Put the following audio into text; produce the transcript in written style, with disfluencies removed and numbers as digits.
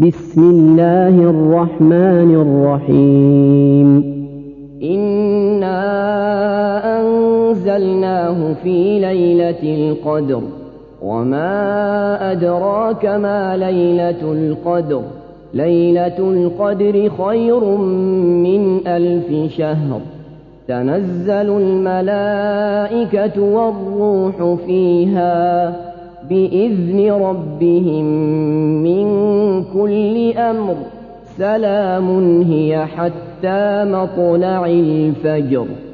بسم الله الرحمن الرحيم إنا أنزلناه في ليلة القدر وما أدراك ما ليلة القدر ليلة القدر خير من 1000 شهر تنزل الملائكة والروح فيها بإذن ربهم من كل أمر سلام هي حتى مطلع الفجر.